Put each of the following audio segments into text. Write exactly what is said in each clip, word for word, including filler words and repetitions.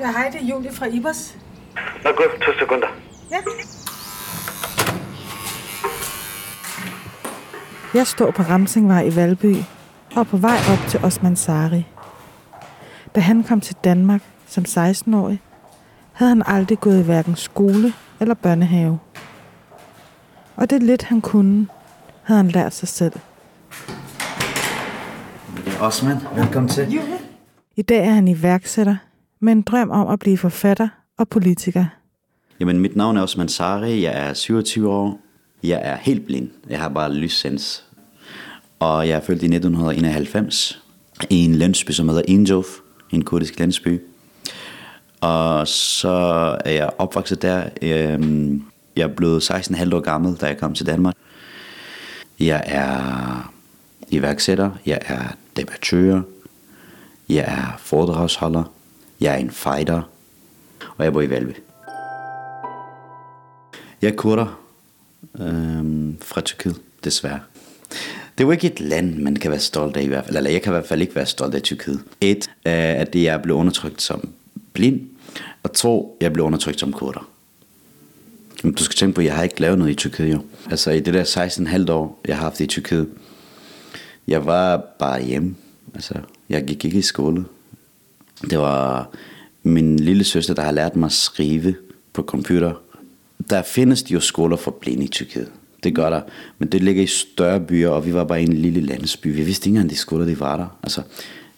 Ja, hej, det er Julie fra Ibers. Nå, gå to sekunder. Ja. Jeg står på Ramsingvej i Valby og er på vej op til Osman Sari. Da han kom til Danmark som seksten-årig, havde han aldrig gået i hverken skole eller børnehave. Og det lidt han kunne, havde han lært sig selv. Osman, velkommen til. Julie. I dag er han iværksætter med en drøm om at blive forfatter og politiker. Jamen, mit navn er Osman Sari, jeg er syvogtyve år. Jeg er helt blind. Jeg har bare lyssens. Og jeg er født i nitten enoghalvfems i en landsby, som hedder Injov, en kurdisk landsby. Og så er jeg opvokset der. Jeg blev seksten komma fem år gammel, da jeg kom til Danmark. Jeg er iværksætter. Jeg er debattør. Jeg er foredragsholder. Jeg er en fighter. Og jeg bor i Valby. Jeg er kurder. Øhm, fra Tyrkiet, desværre. Det er jo ikke et land, man kan være stolt af i hvert fald. Eller jeg kan i hvert fald ikke være stolt af Tyrkiet. Et, at jeg blev undertrykt som blind. Og to, jeg blev undertrykt som kurder. Men du skal tænke på, at jeg har ikke lavet noget i Tyrkiet jo. Altså i det der seksten komma fem år, jeg har haft i Tyrkiet, jeg var bare hjemme. Altså, jeg gik ikke i skole. Det var min lille søster, der har lært mig at skrive på computer. Der findes de jo skoler for blinde i Tyrkiet. Det gør der. Men det ligger i større byer, og vi var bare i en lille landsby. Vi vidste ikke engang, de skoler, de var der. Altså,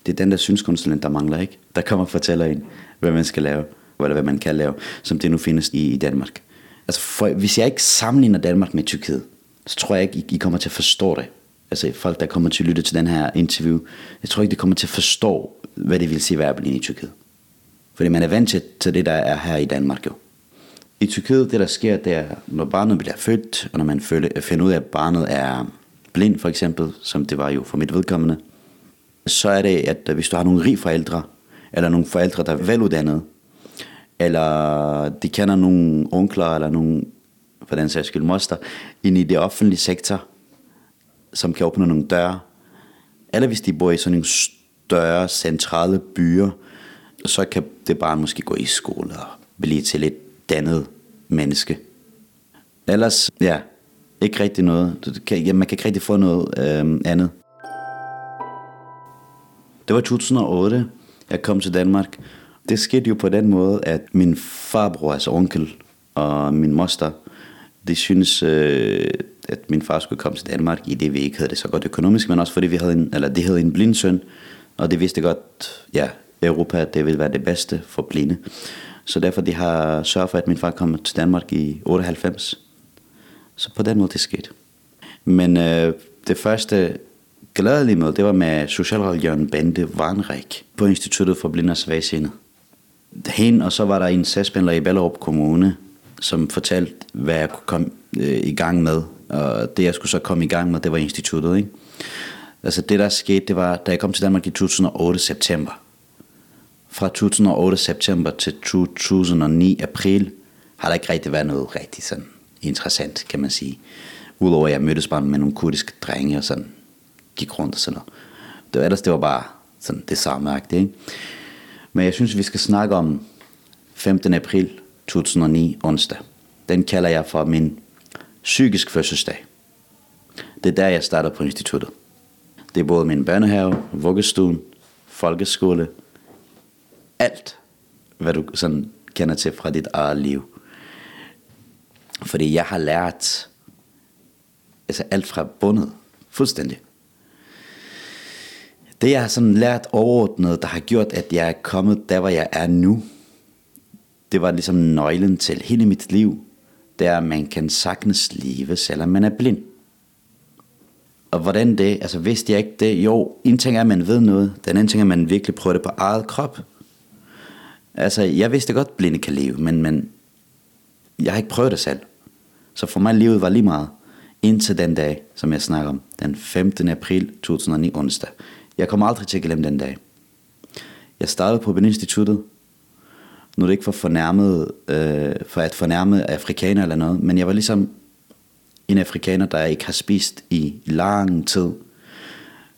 det er den der synskonsulent, der mangler, ikke? Der kommer og fortæller en, hvad man skal lave, eller hvad man kan lave, som det nu findes i, i Danmark. Altså, for, hvis jeg ikke sammenligner Danmark med Tyrkiet, så tror jeg ikke, I kommer til at forstå det. Altså, folk, der kommer til at lytte til den her interview, jeg tror ikke, de kommer til at forstå, hvad det vil sige at være blind i Tyrkiet. Fordi man er vant til det, der er her i Danmark jo. I Tyrkiet, det der sker, det er, når barnet bliver født, og når man finder ud af, at barnet er blind, for eksempel, som det var jo for mit vedkommende, så er det, at hvis du har nogle rige forældre, eller nogle forældre, der er veluddannede, eller de kender nogle onkler, eller nogle, for den sags skyld, moster, ind i det offentlige sektor, som kan åbne nogle døre, eller hvis de bor i sådan nogle større, centrale byer, så kan det barn måske gå i skole og blive til lidt dannet menneske. Ellers, ja, ikke rigtig noget. Du kan, ja, man kan ikke rigtig få noget øh, andet. Det var to tusind og otte, jeg kom til Danmark. Det skete jo på den måde, at min farbror, altså onkel, og min moster, de syntes, øh, at min far skulle komme til Danmark, i det vi ikke havde det så godt økonomisk, men også fordi vi havde en, eller det havde en blind søn, og det vidste godt, ja, Europa, det ville være det bedste for blinde. Så derfor de har sørget for, at min far kom til Danmark i otteoghalvfems. Så på den måde det skete. Men øh, det første glædelige møde, det var med socialrådgiveren Bente Warnrich på Instituttet for Blinde og Svagsynede. Hende, og så var der en sagsbehandler i Ballerup Kommune, som fortalte, hvad jeg kunne komme øh, i gang med. Og det, jeg skulle så komme i gang med, det var instituttet, ikke? Altså det, der skete, det var, da jeg kom til Danmark i to tusind og otte september. Fra to tusind og otte september til to tusind og ni april har der ikke rigtig været noget rigtig sådan interessant, kan man sige. Udover at jeg mødtes bare med nogle kurdiske drenge og sådan gik rundt og sådan noget. Det var, ellers det var bare sådan det samme-agtigt, ikke? Men jeg synes, vi skal snakke om femtende april to tusind og ni, onsdag. Den kalder jeg for min psykisk fødselsdag. Det er der, jeg starter på instituttet. Det er både min børnehave, vuggestuen, folkeskole, alt, hvad du sådan kender til fra dit eget liv. Fordi jeg har lært altså alt fra bundet, fuldstændig. Det, jeg har sådan lært overordnet, der har gjort, at jeg er kommet der, hvor jeg er nu, det var ligesom nøglen til hele mit liv, der man kan sagtens leve, selvom man er blind. Og hvordan det, altså vidste jeg ikke det? Jo, en ting er, at man ved noget, den anden ting er, at man virkelig prøver det på eget krop. Altså, jeg vidste godt, at blinde kan leve, men, men jeg har ikke prøvet det selv. Så for mig, livet var lige meget. Indtil den dag, som jeg snakker om, den femtende april to tusind og ni, onsdag. Jeg kommer aldrig til at glemme den dag. Jeg startede på Blindeinstituttet. Nu er det ikke for, fornærmet, øh, for at fornærme afrikaner eller noget, men jeg var ligesom en afrikaner, der ikke har spist i lang tid.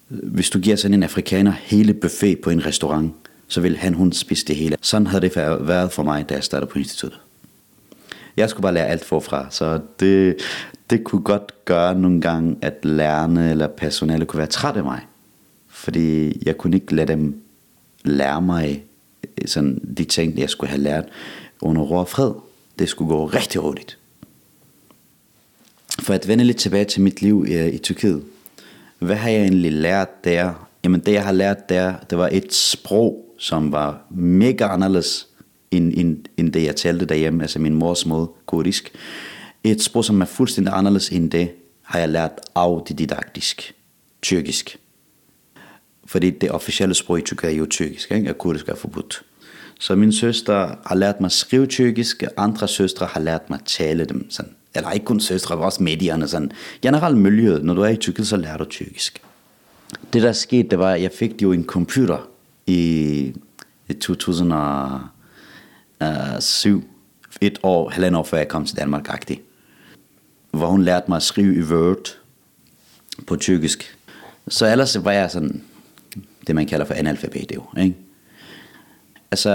Hvis du giver sådan en afrikaner hele buffet på en restaurant, så ville han hun spise det hele. Sådan havde det været for mig, da jeg startede på instituttet. Jeg skulle bare lære alt forfra, så det, det kunne godt gøre nogle gange, at lærerne eller personale kunne være træt af mig. Fordi jeg kunne ikke lade dem lære mig sådan de ting, jeg skulle have lært under ro og fred. Det skulle gå rigtig hurtigt. For at vende lidt tilbage til mit liv i, i Tyrkiet. Hvad har jeg egentlig lært der? Jamen det jeg har lært der, det var et sprog, som var mega anderledes end, end, end det jeg talte derhjemme. Altså min mors måde, kurdisk. Et sprog, som er fuldstændig anderledes end det, har jeg lært autodidaktisk. Tyrkisk. Fordi det officielle sprog i Tyrkiet er jo tyrkisk, ikke? Og kurdisk er forbudt. Så min søster har lært mig at skrive tyrkisk, og andre søstre har lært mig at tale dem. Sådan. Eller ikke kun søstre, men også medierne. Sådan. Generelt miljøet, når du er i Tyrkiet, så lærer du tyrkisk. Det der skete, det var, at jeg fik jo en computer i to tusind og syv. Et år, halvandet år før jeg kom til Danmark-agtig. Hvor hun lærte mig at skrive i Word på tyrkisk. Så ellers var jeg sådan, det man kalder for analfabet, ikke? Altså,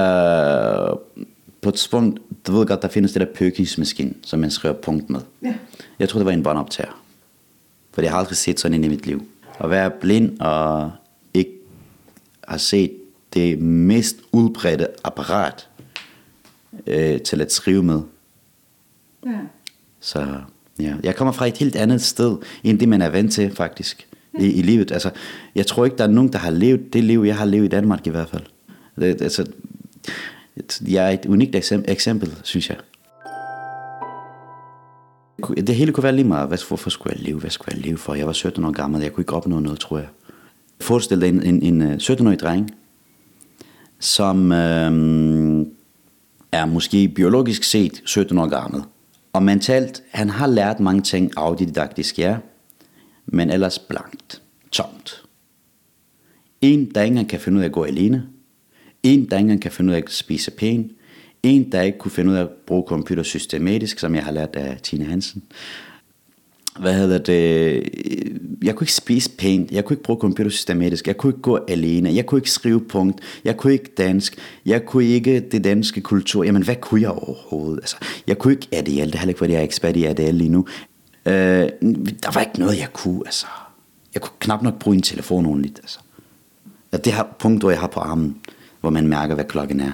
på et punkt, du ved godt, der findes det der pøkingsmaskine, som man skriver punkt med. Ja. Jeg tror det var en båndoptager. For jeg har aldrig set sådan ind i mit liv. At være blind og ikke har set det mest udbredte apparat øh, til at skrive med. Ja. Så ja. Jeg kommer fra et helt andet sted, end det man er vant til faktisk i, i livet. Altså, jeg tror ikke, der er nogen, der har levet det liv, jeg har levet i Danmark i hvert fald. Det, altså, jeg er et unikt eksempel, synes jeg. Det hele kunne være lige meget. Hvorfor skulle jeg leve? Hvad skulle jeg leve for? Jeg var sytten år gammel, jeg kunne ikke opnå noget, tror jeg. Forestil dig en, en, en sytten-årig dreng, som øh, er måske biologisk set sytten år gammel. Og mentalt, han har lært mange ting autodidaktisk, ja. Men ellers blankt. Tomt. En, der ikke engang kan finde ud af at gå alene. En, der ikke engang kan finde ud af at spise pænt. En, der ikke kunne finde ud af at bruge computer systematisk, som jeg har lært af Tine Hansen. Hvad hedder det? Jeg kunne ikke spise pænt. Jeg kunne ikke bruge computer systematisk. Jeg kunne ikke gå alene. Jeg kunne ikke skrive punkt. Jeg kunne ikke dansk. Jeg kunne ikke det danske kultur. Jamen, hvad kunne jeg overhovedet? Altså, jeg kunne ikke A D L. Det er heller ikke, fordi jeg er ekspert i A D L lige nu. Øh, der var ikke noget, jeg kunne. Altså. Jeg kunne knap nok bruge en telefon ordentligt. Altså. Ja, det her punkt, hvor jeg har på armen, hvor man mærker, hvad klokken er.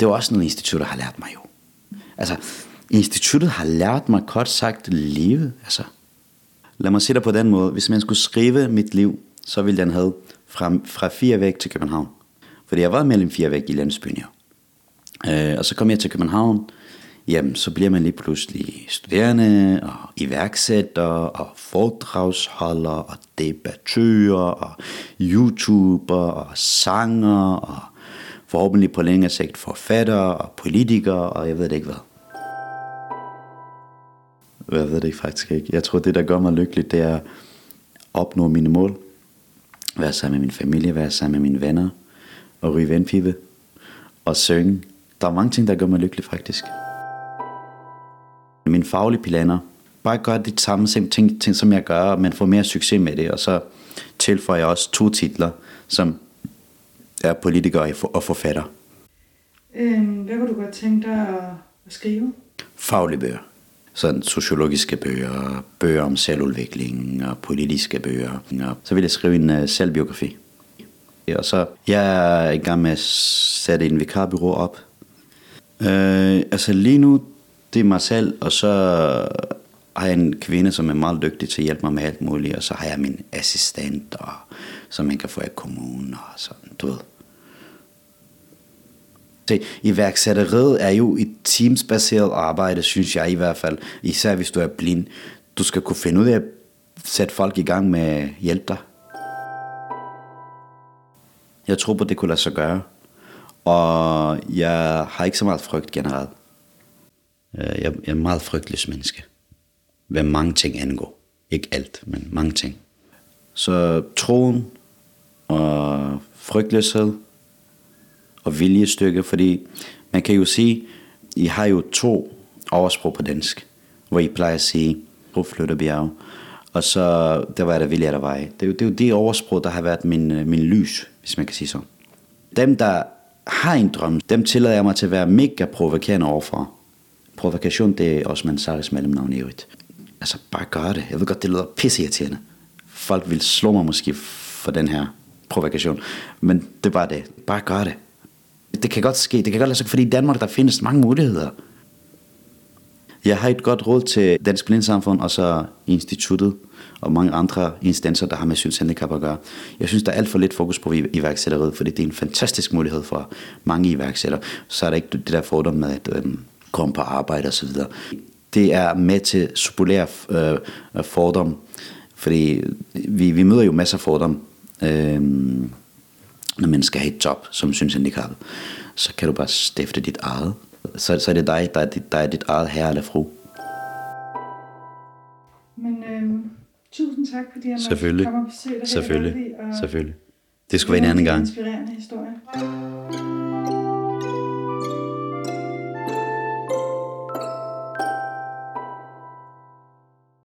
Det var også noget, instituttet har lært mig jo. Altså, instituttet har lært mig kort sagt livet. Altså, lad mig sige det på den måde. Hvis man skulle skrive mit liv, så ville den have fra, fra fire væk til København. Fordi jeg var mellem fire væk i landsbyen jo. Øh, og så kom jeg til København. Jamen, så bliver man lige pludselig studerende, og iværksætter, og foredragsholder, og debattører, og youtuber, og sanger, og forhåbentlig på længere sigt forfattere og politikere, og jeg ved det ikke hvad. Jeg ved det ikke faktisk ikke. Jeg tror, det der gør mig lykkelig, det er at opnå mine mål. Være sammen med min familie, være sammen med mine venner, og ryge vandpibe, og synge. Der er mange ting, der gør mig lykkelig faktisk. Mine faglige planer, bare gør det samme ting, ting, som jeg gør, og man får mere succes med det, og så tilføjer jeg også to titler, som er politiker og forfatter. Øhm, hvad kunne du godt tænke dig at skrive? Faglige bøger. Sådan sociologiske bøger, bøger om selvudvikling og politiske bøger. Så vil jeg skrive en uh, selvbiografi. Og så jeg er i gang med at sætte en vikarbyrå op. Uh, altså lige nu, det er mig selv, og så har jeg en kvinde, som er meget dygtig til at hjælpe mig med alt muligt, og så har jeg min assistent, og, som man kan få af kommunen og sådan, du ved. Se, iværksætteriet er jo et teamsbaseret arbejde, synes jeg i hvert fald, især hvis du er blind. Du skal kunne finde ud af at sætte folk i gang med at hjælpe dig. Jeg tror på, det kunne lade sig gøre, og jeg har ikke så meget frygt generelt. Jeg er en meget frygtløs menneske. Hvad mange ting angår. Ikke alt, men mange ting. Så troen og frygtløshed og viljestyrke, fordi man kan jo sige, I har jo to oversprog på dansk, hvor I plejer at sige, bro flytter bjerge, og så der var der vilje der vej. Det er jo det, er jo det oversprog, der har været min, min lys, hvis man kan sige sådan. Dem, der har en drøm, dem tillader jeg mig til at være mega provokerende overfor. Provokation, det er Osman Saris mellemnavn i øvrigt. Altså, bare gør det. Jeg ved godt, det lyder pisseirriterende. Folk vil slå mig måske for den her provokation. Men det er bare det. Bare gør det. Det kan godt ske. Det kan godt lade sig, fordi i Danmark, der findes mange muligheder. Jeg har et godt råd til Dansk Blindsamfund og så Instituttet og mange andre instanser, der har med synshandicap at gøre. Jeg synes, der er alt for lidt fokus på iværksætteriet, fordi det er en fantastisk mulighed for mange iværksættere. Så er der ikke det der fordom med at øhm, komme på arbejde osv. Det er med til at supplere øh, fordom, fordi vi, vi møder jo masser af fordom, øh, når man skal have et job som synshandicappet. Så kan du bare stifte dit eget. Så, så er det dig, der er dit, der er dit eget herre eller fru. Men øh, tusind tak, fordi jeg måtte komme og besøge dig. Selvfølgelig. Selvfølgelig. Det skulle være en anden gang. Inspirerende historie.